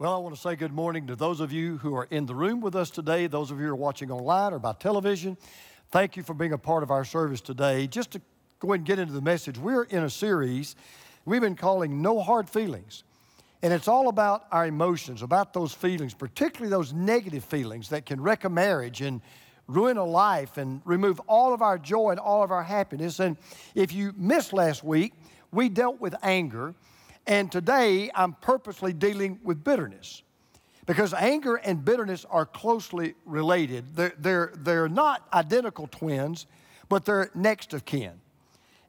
Well, I want to say good morning to those of you who are in the room with us today, those of you who are watching online or by television. Thank you for being a part of our service today. Just to go ahead and get into the message, we're in a series we've been calling No Hard Feelings. And it's all about our emotions, about those feelings, particularly those negative feelings that can wreck a marriage and ruin a life and remove all of our joy and all of our happiness. And if you missed last week, we dealt with anger. And today, I'm purposely dealing with bitterness because anger and bitterness are closely related. They're not identical twins, but they're next of kin.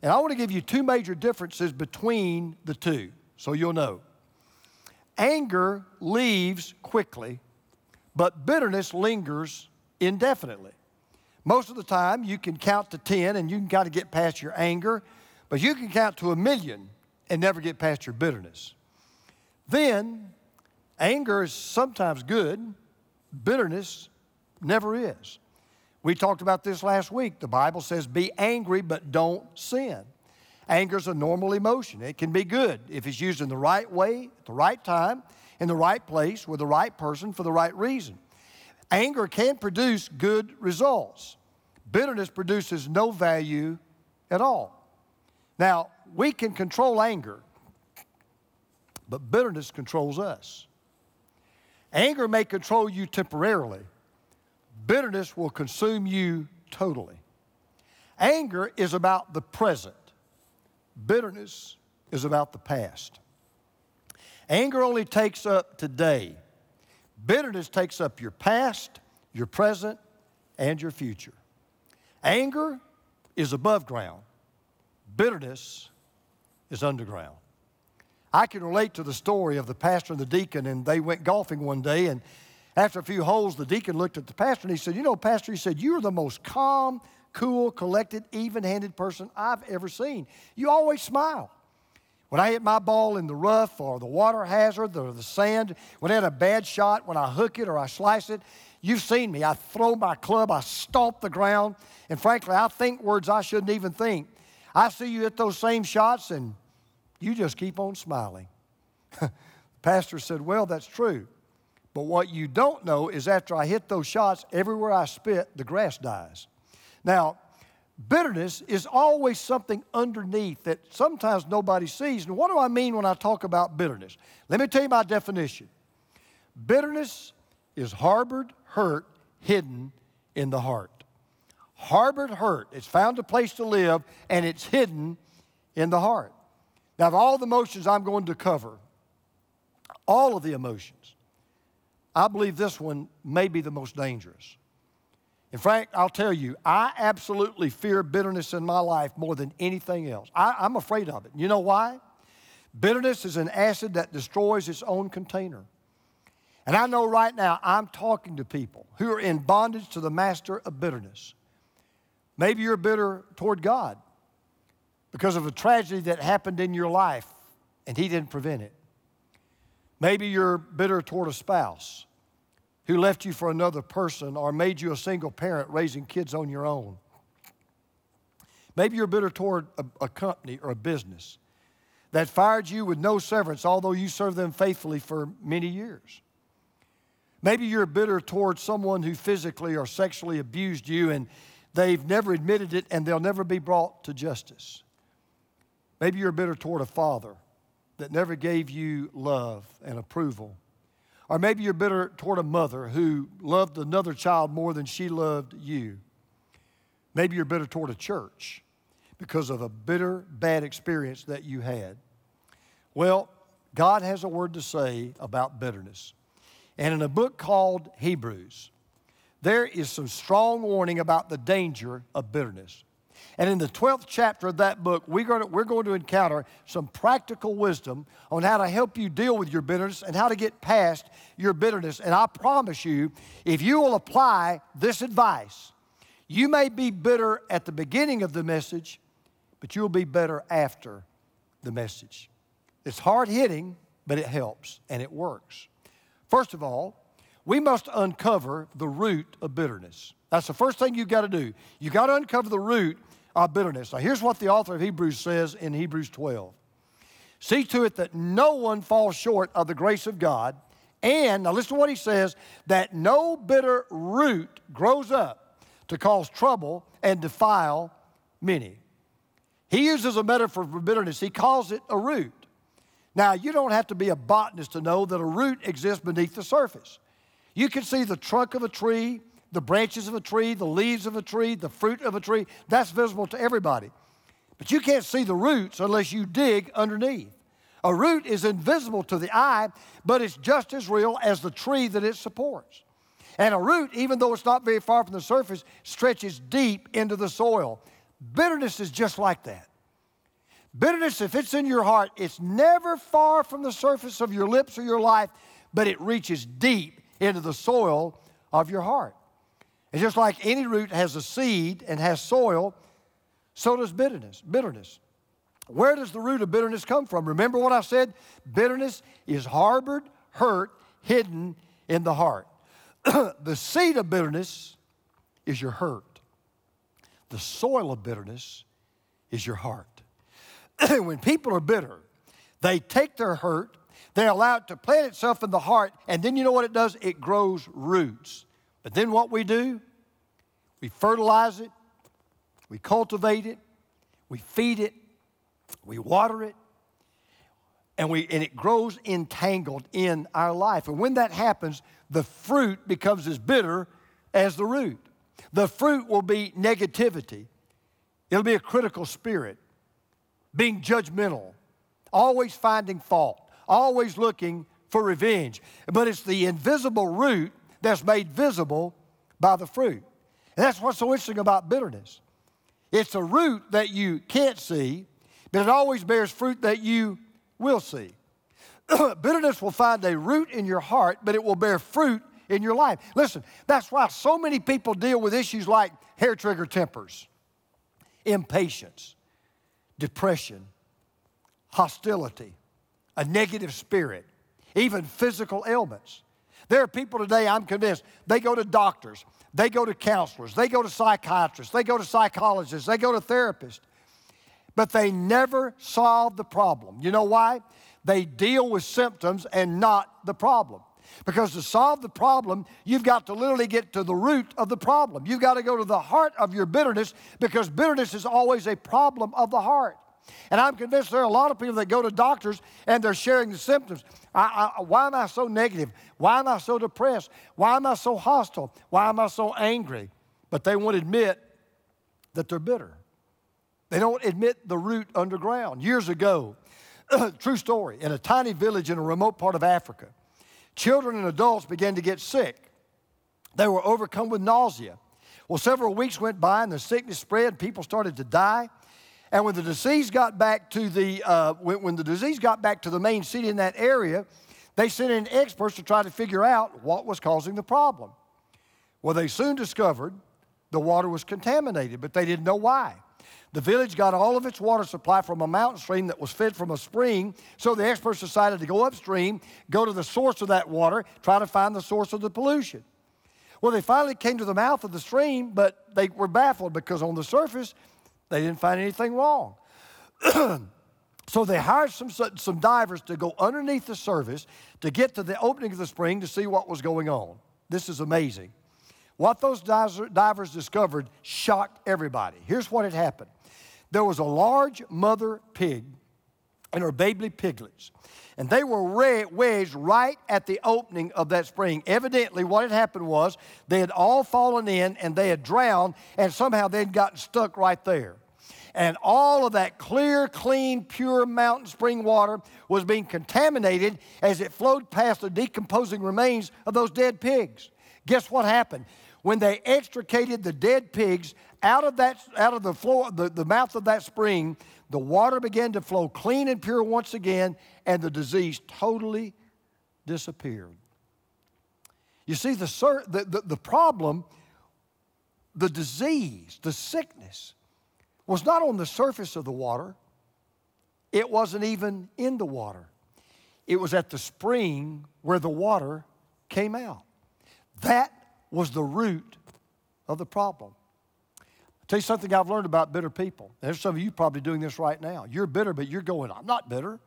And I want to give you two major differences between the two so you'll know. Anger leaves quickly, but bitterness lingers indefinitely. Most of the time, you can count to 10 and you can kind of get past your anger, but you can count to 1,000,000 and never get past your bitterness. Then, anger is sometimes good. Bitterness never is. We talked about this last week. The Bible says, be angry, but don't sin. Anger is a normal emotion. It can be good if it's used in the right way, at the right time, in the right place, with the right person, for the right reason. Anger can produce good results. Bitterness produces no value at all. Now, we can control anger, but bitterness controls us. Anger may control you temporarily. Bitterness will consume you totally. Anger is about the present. Bitterness is about the past. Anger only takes up today. Bitterness takes up your past, your present, and your future. Anger is above ground. Bitterness is underground. I can relate to the story of the pastor and the deacon, and they went golfing one day, and after a few holes, the deacon looked at the pastor, and he said, you know, pastor, he said, you are the most calm, cool, collected, even-handed person I've ever seen. You always smile. When I hit my ball in the rough or the water hazard or the sand, when I had a bad shot, when I hook it or I slice it, you've seen me. I throw my club, I stomp the ground, and frankly, I think words I shouldn't even think. I see you at those same shots, and you just keep on smiling. The pastor said, well, that's true. But what you don't know is after I hit those shots, everywhere I spit, the grass dies. Now, bitterness is always something underneath that sometimes nobody sees. And what do I mean when I talk about bitterness? Let me tell you my definition. Bitterness is harbored hurt hidden in the heart. Harbored hurt. It's found a place to live, and it's hidden in the heart. Now, of all the emotions I'm going to cover, all of the emotions, I believe this one may be the most dangerous. In fact, I'll tell you, I absolutely fear bitterness in my life more than anything else. I'm afraid of it. You know why? Bitterness is an acid that destroys its own container. And I know right now I'm talking to people who are in bondage to the master of bitterness. Maybe you're bitter toward God because of a tragedy that happened in your life and He didn't prevent it. Maybe you're bitter toward a spouse who left you for another person or made you a single parent raising kids on your own. Maybe you're bitter toward a company or a business that fired you with no severance, although you served them faithfully for many years. Maybe you're bitter toward someone who physically or sexually abused you, and they've never admitted it, and they'll never be brought to justice. Maybe you're bitter toward a father that never gave you love and approval. Or maybe you're bitter toward a mother who loved another child more than she loved you. Maybe you're bitter toward a church because of a bitter, bad experience that you had. Well, God has a word to say about bitterness. And in a book called Hebrews, there is some strong warning about the danger of bitterness. And in the 12th chapter of that book, we're going to encounter some practical wisdom on how to help you deal with your bitterness and how to get past your bitterness. And I promise you, if you will apply this advice, you may be bitter at the beginning of the message, but you'll be better after the message. It's hard-hitting, but it helps and it works. First of all, we must uncover the root of bitterness. That's the first thing you've got to do. You've got to uncover the root of bitterness. Now, here's what the author of Hebrews says in Hebrews 12. See to it that no one falls short of the grace of God, And, now listen to what he says, that no bitter root grows up to cause trouble and defile many. He uses a metaphor for bitterness. He calls it a root. Now, you don't have to be a botanist to know that a root exists beneath the surface. You can see the trunk of a tree, the branches of a tree, the leaves of a tree, the fruit of a tree. That's visible to everybody. But you can't see the roots unless you dig underneath. A root is invisible to the eye, but it's just as real as the tree that it supports. And a root, even though it's not very far from the surface, stretches deep into the soil. Bitterness is just like that. Bitterness, if it's in your heart, it's never far from the surface of your lips or your life, but it reaches deep into the soil of your heart. And just like any root has a seed and has soil, so does bitterness. Where does the root of bitterness come from? Remember what I said? Bitterness is harbored, hurt, hidden in the heart. The seed of bitterness is your hurt. The soil of bitterness is your heart. When people are bitter, they take their hurt, they allow it to plant itself in the heart, and then you know what it does? It grows roots. But then what we do? We fertilize it, we cultivate it, we feed it, we water it, and it grows entangled in our life. And when that happens, the fruit becomes as bitter as the root. The fruit will be negativity. It'll be a critical spirit, being judgmental, always finding fault, always looking for revenge. But it's the invisible root that's made visible by the fruit. And that's what's so interesting about bitterness. It's a root that you can't see, but it always bears fruit that you will see. Bitterness will find a root in your heart, but it will bear fruit in your life. Listen, that's why so many people deal with issues like hair trigger tempers, impatience, depression, hostility, a negative spirit, even physical ailments. There are people today, I'm convinced, they go to doctors, they go to counselors, they go to psychiatrists, they go to psychologists, they go to therapists, but they never solve the problem. You know why? They deal with symptoms and not the problem. Because to solve the problem, you've got to literally get to the root of the problem. You've got to go to the heart of your bitterness, because bitterness is always a problem of the heart. And I'm convinced there are a lot of people that go to doctors and they're sharing the symptoms. Why am I so negative? Why am I so depressed? Why am I so hostile? Why am I so angry? But they won't admit that they're bitter. They don't admit the root underground. Years ago, true story, in a tiny village in a remote part of Africa, children and adults began to get sick. They were overcome with nausea. Well, several weeks went by and the sickness spread. People started to die. And when the disease got back to the main city in that area, they sent in experts to try to figure out what was causing the problem. Well, they soon discovered the water was contaminated, but they didn't know why. The village got all of its water supply from a mountain stream that was fed from a spring, so the experts decided to go upstream, go to the source of that water, try to find the source of the pollution. Well, they finally came to the mouth of the stream, but they were baffled because on the surface, they didn't find anything wrong. So they hired some divers to go underneath the surface to get to the opening of the spring to see what was going on. This is amazing. What those divers discovered shocked everybody. Here's what had happened. There was a large mother pig and her baby piglets, and they were wedged right at the opening of that spring. Evidently, what had happened was they had all fallen in and they had drowned, and somehow they had gotten stuck right there. And all of that clear, clean, pure mountain spring water was being contaminated as it flowed past the decomposing remains of those dead pigs. Guess what happened? When they extricated the dead pigs out of the mouth of that spring, the water began to flow clean and pure once again, and the disease totally disappeared. You see, the problem, the disease, the sickness, was not on the surface of the water. It wasn't even in the water. It was at the spring where the water came out. That was the root of the problem. I'll tell you something I've learned about bitter people. There's some of you probably doing this right now. You're bitter, but you're going, I'm not bitter.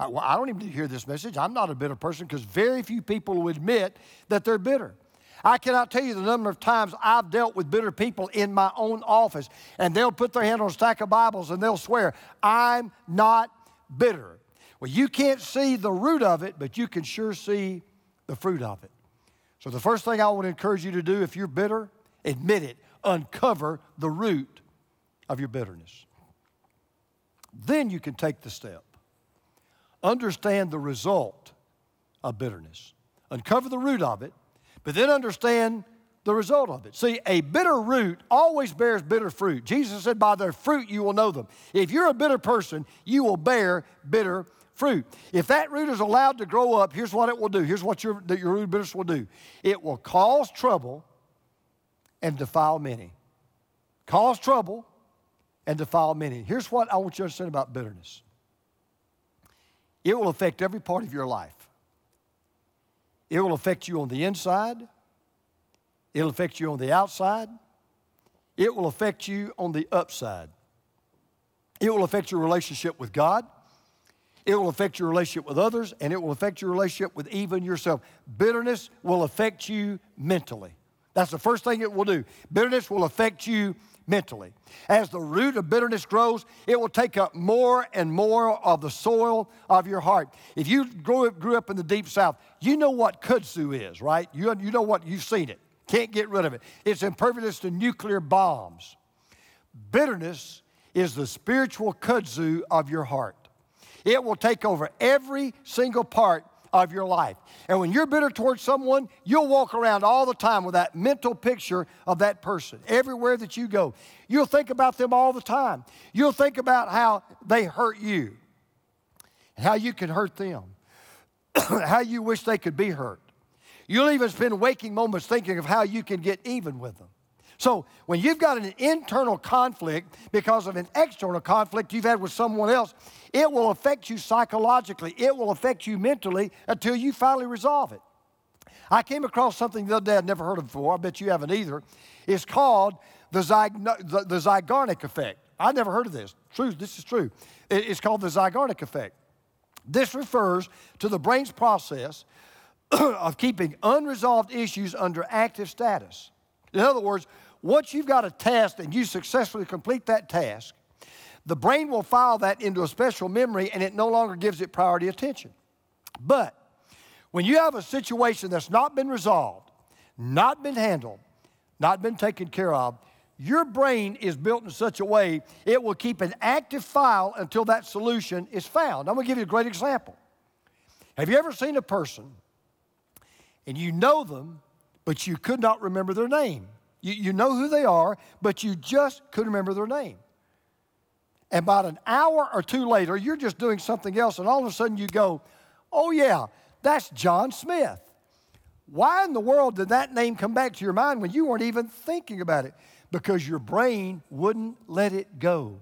I don't even hear this message. I'm not a bitter person because very few people will admit that they're bitter. I cannot tell you the number of times I've dealt with bitter people in my own office, and they'll put their hand on a stack of Bibles and they'll swear, I'm not bitter. Well, you can't see the root of it, but you can sure see the fruit of it. So the first thing I want to encourage you to do if you're bitter, admit it. Uncover the root of your bitterness. Then you can take the step. Understand the result of bitterness. Uncover the root of it, but then understand the result of it. See, a bitter root always bears bitter fruit. Jesus said, by their fruit you will know them. If you're a bitter person, you will bear bitter fruit. If that root is allowed to grow up, here's what it will do. Here's what your root of bitterness will do. It will cause trouble and defile many. Cause trouble and defile many. Here's what I want you to understand about bitterness. It will affect every part of your life. It will affect you on the inside. It'll affect you on the outside. It will affect you on the upside. It will affect your relationship with God. It will affect your relationship with others, and it will affect your relationship with even yourself. Bitterness will affect you mentally. That's the first thing it will do. Bitterness will affect you mentally. As the root of bitterness grows, it will take up more and more of the soil of your heart. If you grew up in the deep south, you know what kudzu is, right? You know what, you've seen it. Can't get rid of it. It's impervious to nuclear bombs. Bitterness is the spiritual kudzu of your heart. It will take over every single part of your life. And when you're bitter towards someone, you'll walk around all the time with that mental picture of that person. Everywhere that you go, you'll think about them all the time. You'll think about how they hurt you, how you can hurt them, how you wish they could be hurt. You'll even spend waking moments thinking of how you can get even with them. So when you've got an internal conflict because of an external conflict you've had with someone else, it will affect you psychologically. It will affect you mentally until you finally resolve it. I came across something the other day I'd never heard of before. I bet you haven't either. It's called the Zygarnik effect. I never heard of this. True, this is true. It's called the Zygarnik effect. This refers to the brain's process of keeping unresolved issues under active status. In other words, once you've got a task and you successfully complete that task, the brain will file that into a special memory and it no longer gives it priority attention. But when you have a situation that's not been resolved, not been handled, not been taken care of, your brain is built in such a way it will keep an active file until that solution is found. I'm going to give you a great example. Have you ever seen a person and you know them, but you could not remember their name? You know who they are, but you just couldn't remember their name. And about an hour or two later, you're just doing something else, and all of a sudden you go, oh yeah, that's John Smith. Why in the world did that name come back to your mind when you weren't even thinking about it? Because your brain wouldn't let it go.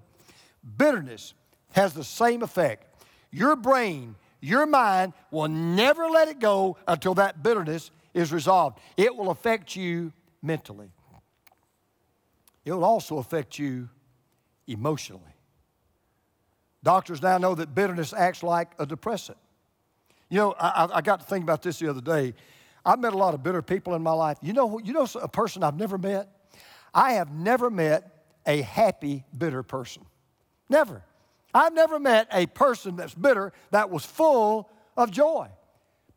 Bitterness has the same effect. Your brain, your mind will never let it go until that bitterness is resolved. It will affect you mentally. It will also affect you emotionally. Doctors now know that bitterness acts like a depressant. You know, I got to think about this the other day. I've met a lot of bitter people in my life. You know a person I've never met? I have never met a happy, bitter person. Never. I've never met a person that's bitter that was full of joy.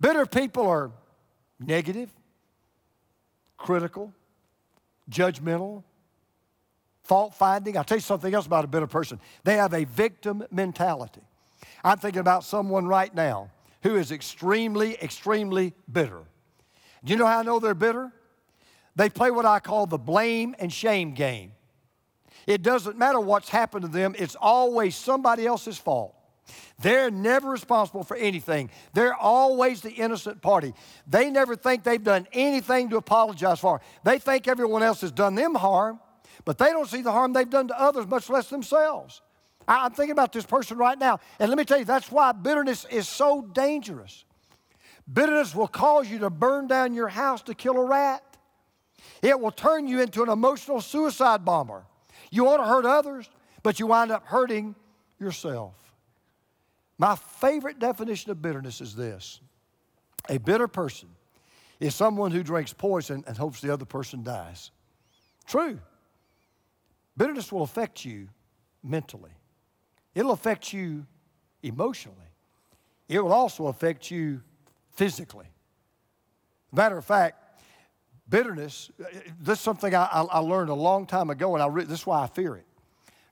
Bitter people are negative, critical, judgmental, fault-finding. I'll tell you something else about a bitter person. They have a victim mentality. I'm thinking about someone right now who is extremely, extremely bitter. Do you know how I know they're bitter? They play what I call the blame and shame game. It doesn't matter what's happened to them. It's always somebody else's fault. They're never responsible for anything. They're always the innocent party. They never think they've done anything to apologize for. They think everyone else has done them harm, but they don't see the harm they've done to others, much less themselves. I'm thinking about this person right now, and let me tell you, that's why bitterness is so dangerous. Bitterness will cause you to burn down your house to kill a rat. It will turn you into an emotional suicide bomber. You want to hurt others, but you wind up hurting yourself. My favorite definition of bitterness is this. A bitter person is someone who drinks poison and hopes the other person dies. True. Bitterness will affect you mentally. It'll affect you emotionally. It will also affect you physically. Matter of fact, bitterness, this is something I learned a long time ago, and this is why I fear it.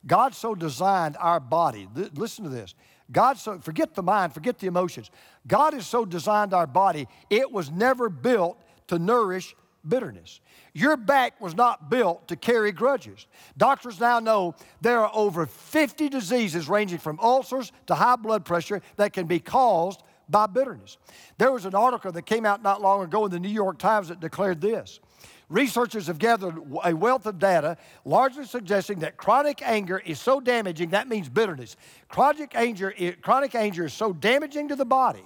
God so designed our body. Listen to this. God so, forget the mind, forget the emotions. God has so designed our body, it was never built to nourish bitterness. Your back was not built to carry grudges. Doctors now know there are over 50 diseases ranging from ulcers to high blood pressure that can be caused by bitterness. There was an article that came out not long ago in the New York Times that declared this. Researchers have gathered a wealth of data largely suggesting that chronic anger is so damaging, that means bitterness. Chronic anger is so damaging to the body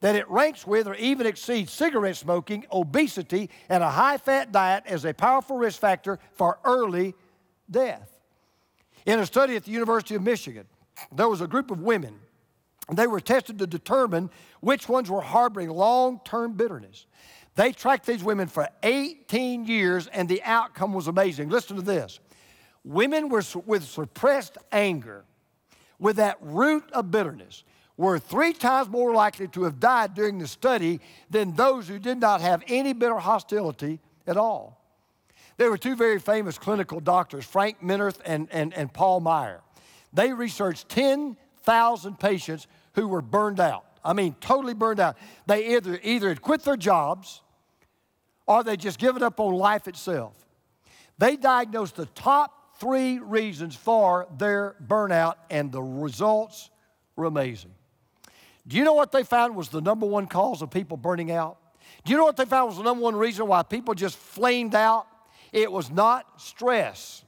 that it ranks with or even exceeds cigarette smoking, obesity, and a high-fat diet as a powerful risk factor for early death. In a study at the University of Michigan, there was a group of women. They were tested to determine which ones were harboring long-term bitterness. They tracked these women for 18 years, and the outcome was amazing. Listen to this. Women with suppressed anger, with that root of bitterness, were 3 times more likely to have died during the study than those who did not have any bitter hostility at all. There were 2 very famous clinical doctors, Frank Minirth and Paul Meyer. They researched 10,000 patients who were burned out. I mean, totally burned out. They either had quit their jobs or they just given up on life itself. They diagnosed the top 3 reasons for their burnout, and the results were amazing. Do you know what they found was the number 1 cause of people burning out? Do you know what they found was the number 1 reason why people just flamed out? It was not stress.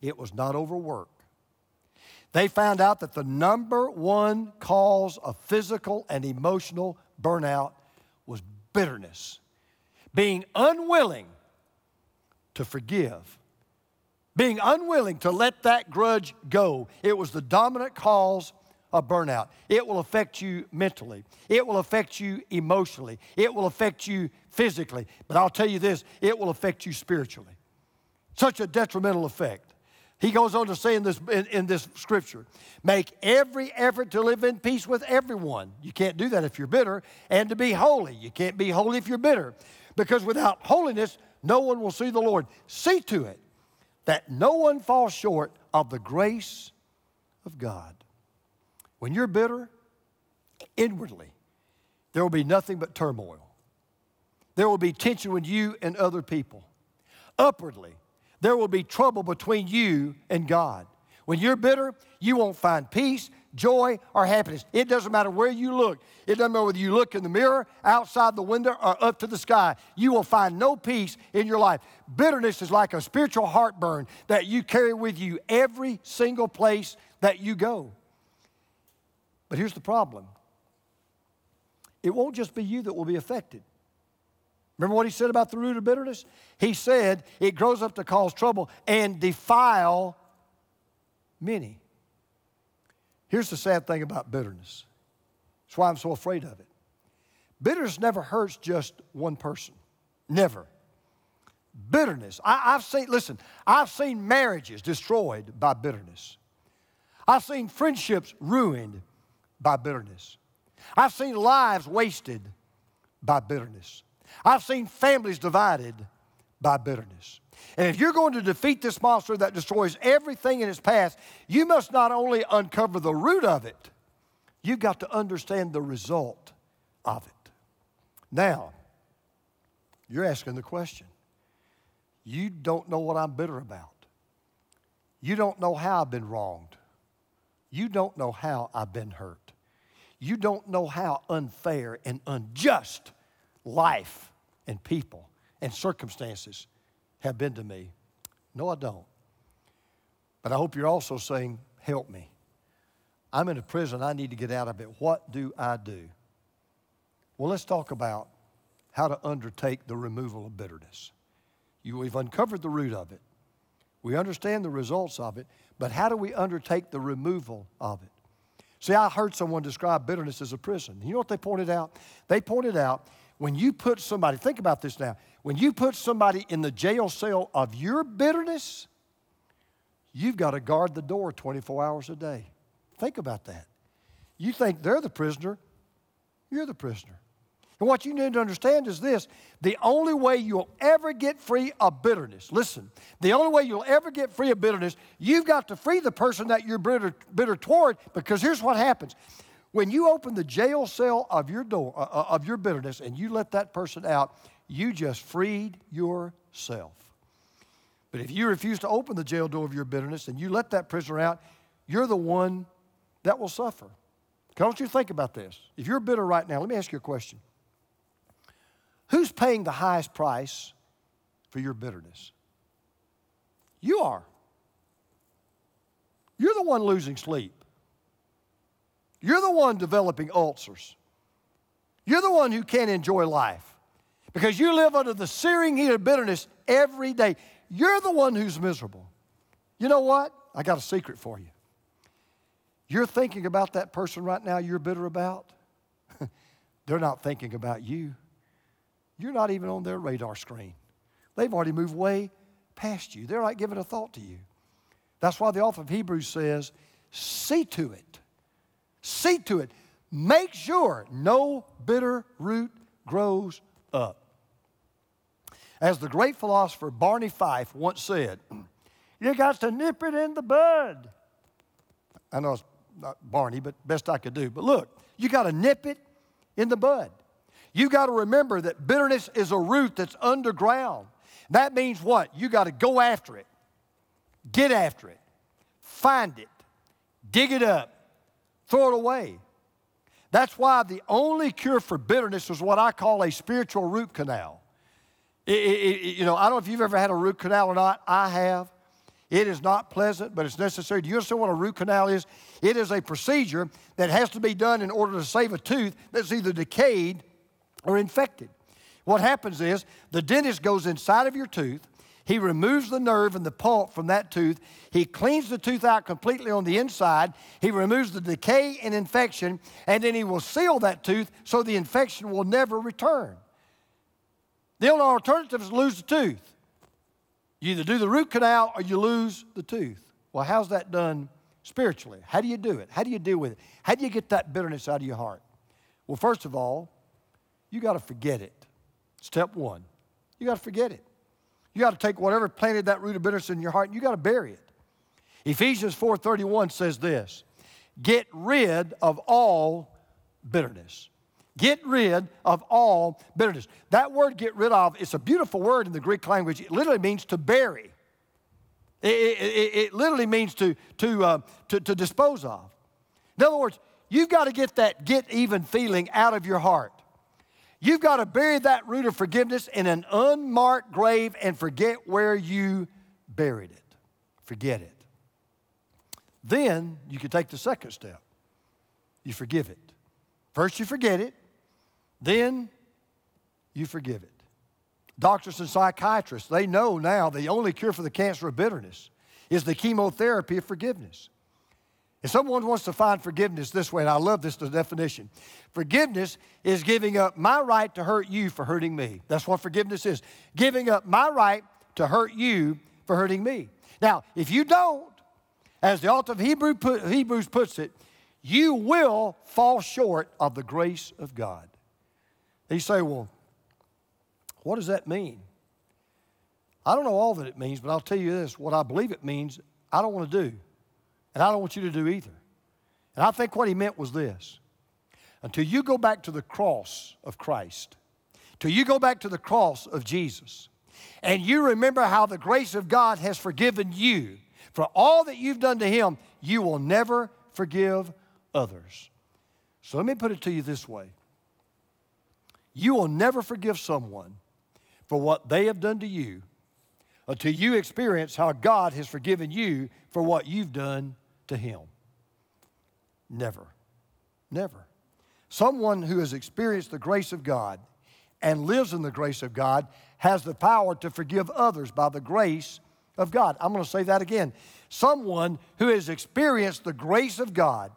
It was not overwork. They found out that the number 1 cause of physical and emotional burnout was bitterness, being unwilling to forgive, being unwilling to let that grudge go. It was the dominant cause of burnout. It will affect you mentally. It will affect you emotionally. It will affect you physically. But I'll tell you this, it will affect you spiritually. Such a detrimental effect. He goes on to say in this scripture, make every effort to live in peace with everyone. You can't do that if you're bitter. And to be holy. You can't be holy if you're bitter. Because without holiness, no one will see the Lord. See to it that no one falls short of the grace of God. When you're bitter, inwardly, there will be nothing but turmoil. There will be tension with you and other people. Upwardly, there will be trouble between you and God. When you're bitter, you won't find peace, joy, or happiness. It doesn't matter where you look. It doesn't matter whether you look in the mirror, outside the window, or up to the sky. You will find no peace in your life. Bitterness is like a spiritual heartburn that you carry with you every single place that you go. But here's the problem. It won't just be you that will be affected. Remember what he said about the root of bitterness? He said it grows up to cause trouble and defile many. Here's the sad thing about bitterness. That's why I'm so afraid of it. Bitterness never hurts just one person. Never. Bitterness. I've seen marriages destroyed by bitterness. I've seen friendships ruined by bitterness. I've seen lives wasted by bitterness. I've seen families divided by bitterness. And if you're going to defeat this monster that destroys everything in its path, you must not only uncover the root of it, you've got to understand the result of it. Now, you're asking the question. You don't know what I'm bitter about. You don't know how I've been wronged. You don't know how I've been hurt. You don't know how unfair and unjust life and people and circumstances have been to me. No, I don't. But I hope you're also saying, help me. I'm in a prison. I need to get out of it. What do I do? Well, let's talk about how to undertake the removal of bitterness. We've uncovered the root of it. We understand the results of it, but how do we undertake the removal of it? See, I heard someone describe bitterness as a prison. You know what they pointed out? They pointed out when you put somebody, think about this now, when you put somebody in the jail cell of your bitterness, you've got to guard the door 24 hours a day. Think about that. You think they're the prisoner, you're the prisoner. And what you need to understand is this, the only way you'll ever get free of bitterness, listen, the only way you'll ever get free of bitterness, you've got to free the person that you're bitter toward, because here's what happens. When you open the jail cell of your door, of your bitterness, and you let that person out, you just freed yourself. But if you refuse to open the jail door of your bitterness and you let that prisoner out, you're the one that will suffer. Don't you think about this? If you're bitter right now, let me ask you a question. Who's paying the highest price for your bitterness? You are. You're the one losing sleep. You're the one developing ulcers. You're the one who can't enjoy life because you live under the searing heat of bitterness every day. You're the one who's miserable. You know what? I got a secret for you. You're thinking about that person right now you're bitter about. They're not thinking about you. You're not even on their radar screen. They've already moved way past you. They're not giving a thought to you. That's why the author of Hebrews says, see to it. See to it. Make sure no bitter root grows up. As the great philosopher Barney Fife once said, you got to nip it in the bud. I know it's not Barney, but best I could do. But look, you got to nip it in the bud. You got to remember that bitterness is a root that's underground. That means what? You got to go after it, get after it, find it, dig it up, throw it away. That's why the only cure for bitterness is what I call a spiritual root canal. I don't know if you've ever had a root canal or not. I have. It is not pleasant, but it's necessary. Do you understand what a root canal is? It is a procedure that has to be done in order to save a tooth that's either decayed or infected. What happens is the dentist goes inside of your tooth. He removes the nerve and the pulp from that tooth. He cleans the tooth out completely on the inside. He removes the decay and infection, and then he will seal that tooth so the infection will never return. The only alternative is to lose the tooth. You either do the root canal or you lose the tooth. Well, how's that done spiritually? How do you do it? How do you deal with it? How do you get that bitterness out of your heart? Well, first of all, you got to forget it. Step one, you got to forget it. You got to take whatever planted that root of bitterness in your heart and you got to bury it. Ephesians 4:31 says this, get rid of all bitterness. Get rid of all bitterness. That word get rid of, it's a beautiful word in the Greek language. It literally means to bury. It literally means to dispose of. In other words, you've got to get that get even feeling out of your heart. You've got to bury that root of forgiveness in an unmarked grave and forget where you buried it. Forget it. Then you can take the second step. You forgive it. First you forget it, then you forgive it. Doctors and psychiatrists, they know now the only cure for the cancer of bitterness is the chemotherapy of forgiveness. And someone wants to find forgiveness this way, and I love this definition. Forgiveness is giving up my right to hurt you for hurting me. That's what forgiveness is. Giving up my right to hurt you for hurting me. Now, if you don't, as the author of Hebrews puts it, you will fall short of the grace of God. And you say, well, what does that mean? I don't know all that it means, but I'll tell you this. What I believe it means, I don't want to do. And I don't want you to do either. And I think what he meant was this. Until you go back to the cross of Christ, till you go back to the cross of Jesus, and you remember how the grace of God has forgiven you for all that you've done to him, you will never forgive others. So let me put it to you this way. You will never forgive someone for what they have done to you until you experience how God has forgiven you for what you've done to him. Never, never. Someone who has experienced the grace of God and lives in the grace of God has the power to forgive others by the grace of God. I'm going to say that again. Someone who has experienced the grace of God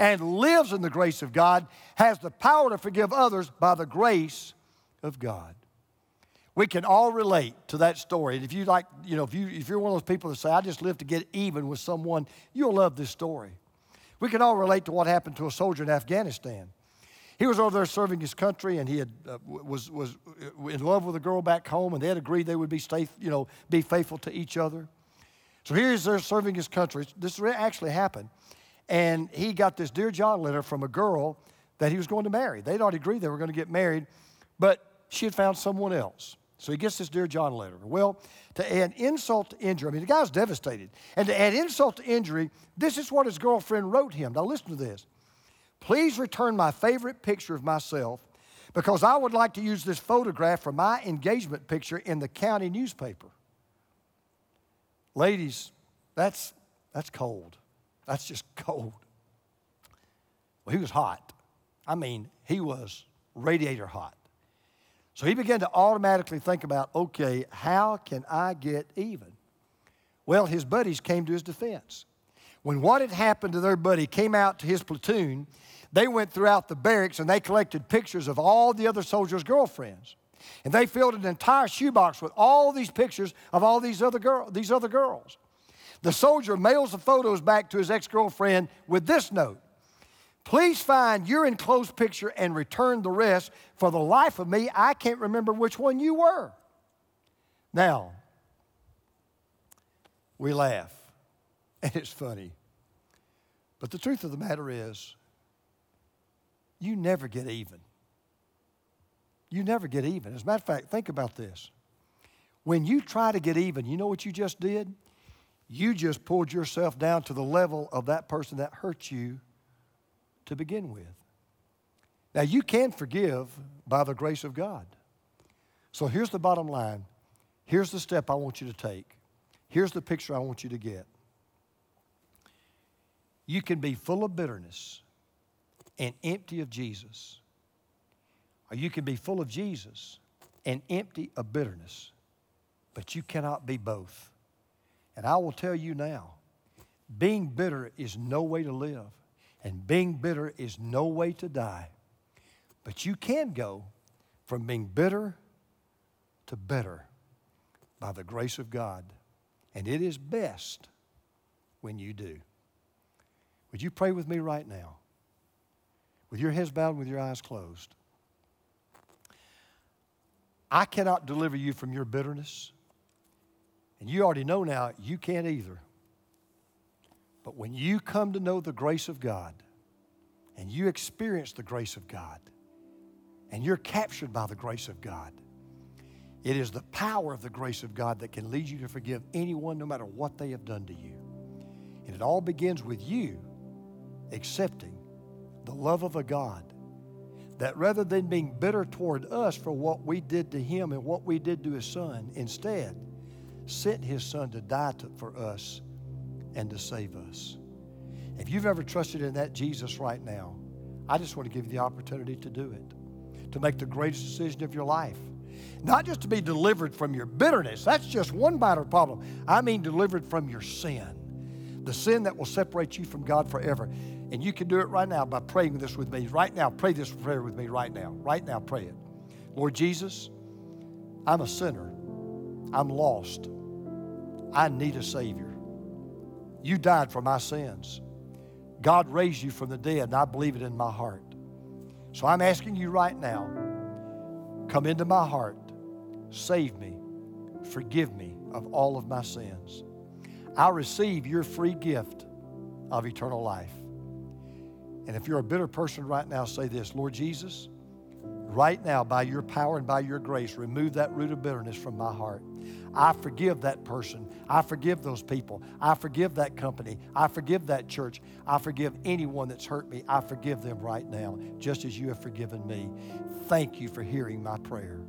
and lives in the grace of God has the power to forgive others by the grace of God. We can all relate to that story. And if you like, you know, if you're one of those people that say, I just live to get even with someone, you'll love this story. We can all relate to what happened to a soldier in Afghanistan. He was over there serving his country, and he had, was in love with a girl back home, and they had agreed they would be faithful to each other. So here he is there serving his country. This actually happened. And he got this Dear John letter from a girl that he was going to marry. They'd already agreed they were going to get married, but she had found someone else. So he gets this Dear John letter. Well, to add insult to injury, I mean, the guy's devastated. And to add insult to injury, this is what his girlfriend wrote him. Now listen to this. Please return my favorite picture of myself because I would like to use this photograph for my engagement picture in the county newspaper. Ladies, that's cold. That's just cold. Well, he was hot. I mean, he was radiator hot. So he began to automatically think about, okay, how can I get even? Well, his buddies came to his defense. When what had happened to their buddy came out to his platoon, they went throughout the barracks and they collected pictures of all the other soldiers' girlfriends. And they filled an entire shoebox with all these pictures of all these other girls. The soldier mails the photos back to his ex-girlfriend with this note. Please find your enclosed picture and return the rest. For the life of me, I can't remember which one you were. Now, we laugh, and it's funny. But the truth of the matter is, you never get even. You never get even. As a matter of fact, think about this. When you try to get even, you know what you just did? You just pulled yourself down to the level of that person that hurt you to begin with. Now, you can forgive by the grace of God. So here's the bottom line. Here's the step I want you to take. Here's the picture I want you to get. You can be full of bitterness and empty of Jesus. Or you can be full of Jesus and empty of bitterness, but you cannot be both. And I will tell you now, being bitter is no way to live, and being bitter is no way to die. But you can go from being bitter to better by the grace of God, and it is best when you do. Would you pray with me right now? With your heads bowed, with your eyes closed. I cannot deliver you from your bitterness. And you already know now, you can't either. But when you come to know the grace of God and you experience the grace of God and you're captured by the grace of God, it is the power of the grace of God that can lead you to forgive anyone no matter what they have done to you. And it all begins with you accepting the love of a God that rather than being bitter toward us for what we did to him and what we did to his son, instead sent his son to die for us and to save us. If you've ever trusted in that Jesus right now, I just want to give you the opportunity to do it, to make the greatest decision of your life. Not just to be delivered from your bitterness. That's just one minor problem. I mean delivered from your sin, the sin that will separate you from God forever. And you can do it right now by praying this with me. Right now, pray this prayer with me right now. Right now, pray it. Lord Jesus, I'm a sinner. I'm lost. I need a Savior. You died for my sins. God raised you from the dead, and I believe it in my heart. So I'm asking you right now, come into my heart, save me, forgive me of all of my sins. I receive your free gift of eternal life. And if you're a bitter person right now, say this, Lord Jesus, right now, by your power and by your grace, remove that root of bitterness from my heart. I forgive that person. I forgive those people. I forgive that company. I forgive that church. I forgive anyone that's hurt me. I forgive them right now, just as you have forgiven me. Thank you for hearing my prayer.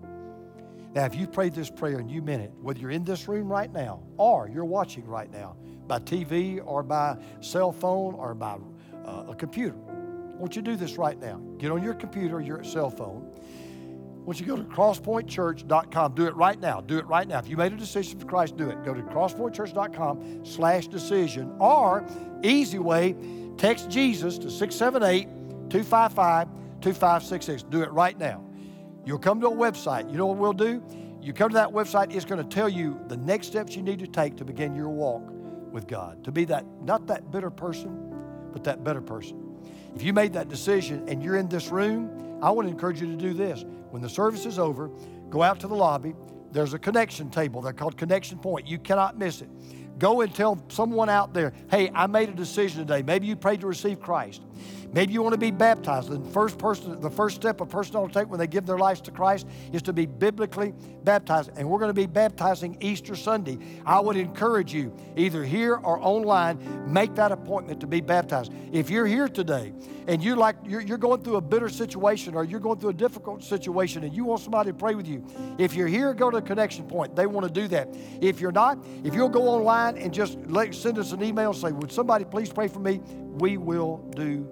Now, if you prayed this prayer and you meant it, whether you're in this room right now or you're watching right now by TV or by cell phone or by a computer, I want you to do this right now. Get on your computer or your cell phone. Once you go to crosspointchurch.com, do it right now. Do it right now. If you made a decision for Christ, do it. Go to crosspointchurch.com/decision. Or, easy way, Text Jesus to 678-255-2566. Do it right now. You'll come to a website. You know what we'll do? You come to that website, it's going to tell you the next steps you need to take to begin your walk with God, to be that, not that bitter person, but that better person. If you made that decision and you're in this room, I want to encourage you to do this. When the service is over, go out to the lobby. There's a connection table. They're called Connection Point. You cannot miss it. Go and tell someone out there, hey, I made a decision today. Maybe you prayed to receive Christ. Maybe you want to be baptized. The first step a person ought to take when they give their lives to Christ is to be biblically baptized. And we're going to be baptizing Easter Sunday. I would encourage you, either here or online, make that appointment to be baptized. If you're here today and you're going through a bitter situation or you're going through a difficult situation and you want somebody to pray with you, if you're here, go to the Connection Point. They want to do that. If you're not, if you'll go online and just send us an email and say, would somebody please pray for me? We will do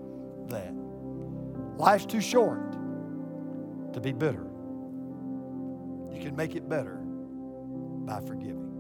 that. Life's too short to be bitter. You can make it better by forgiving.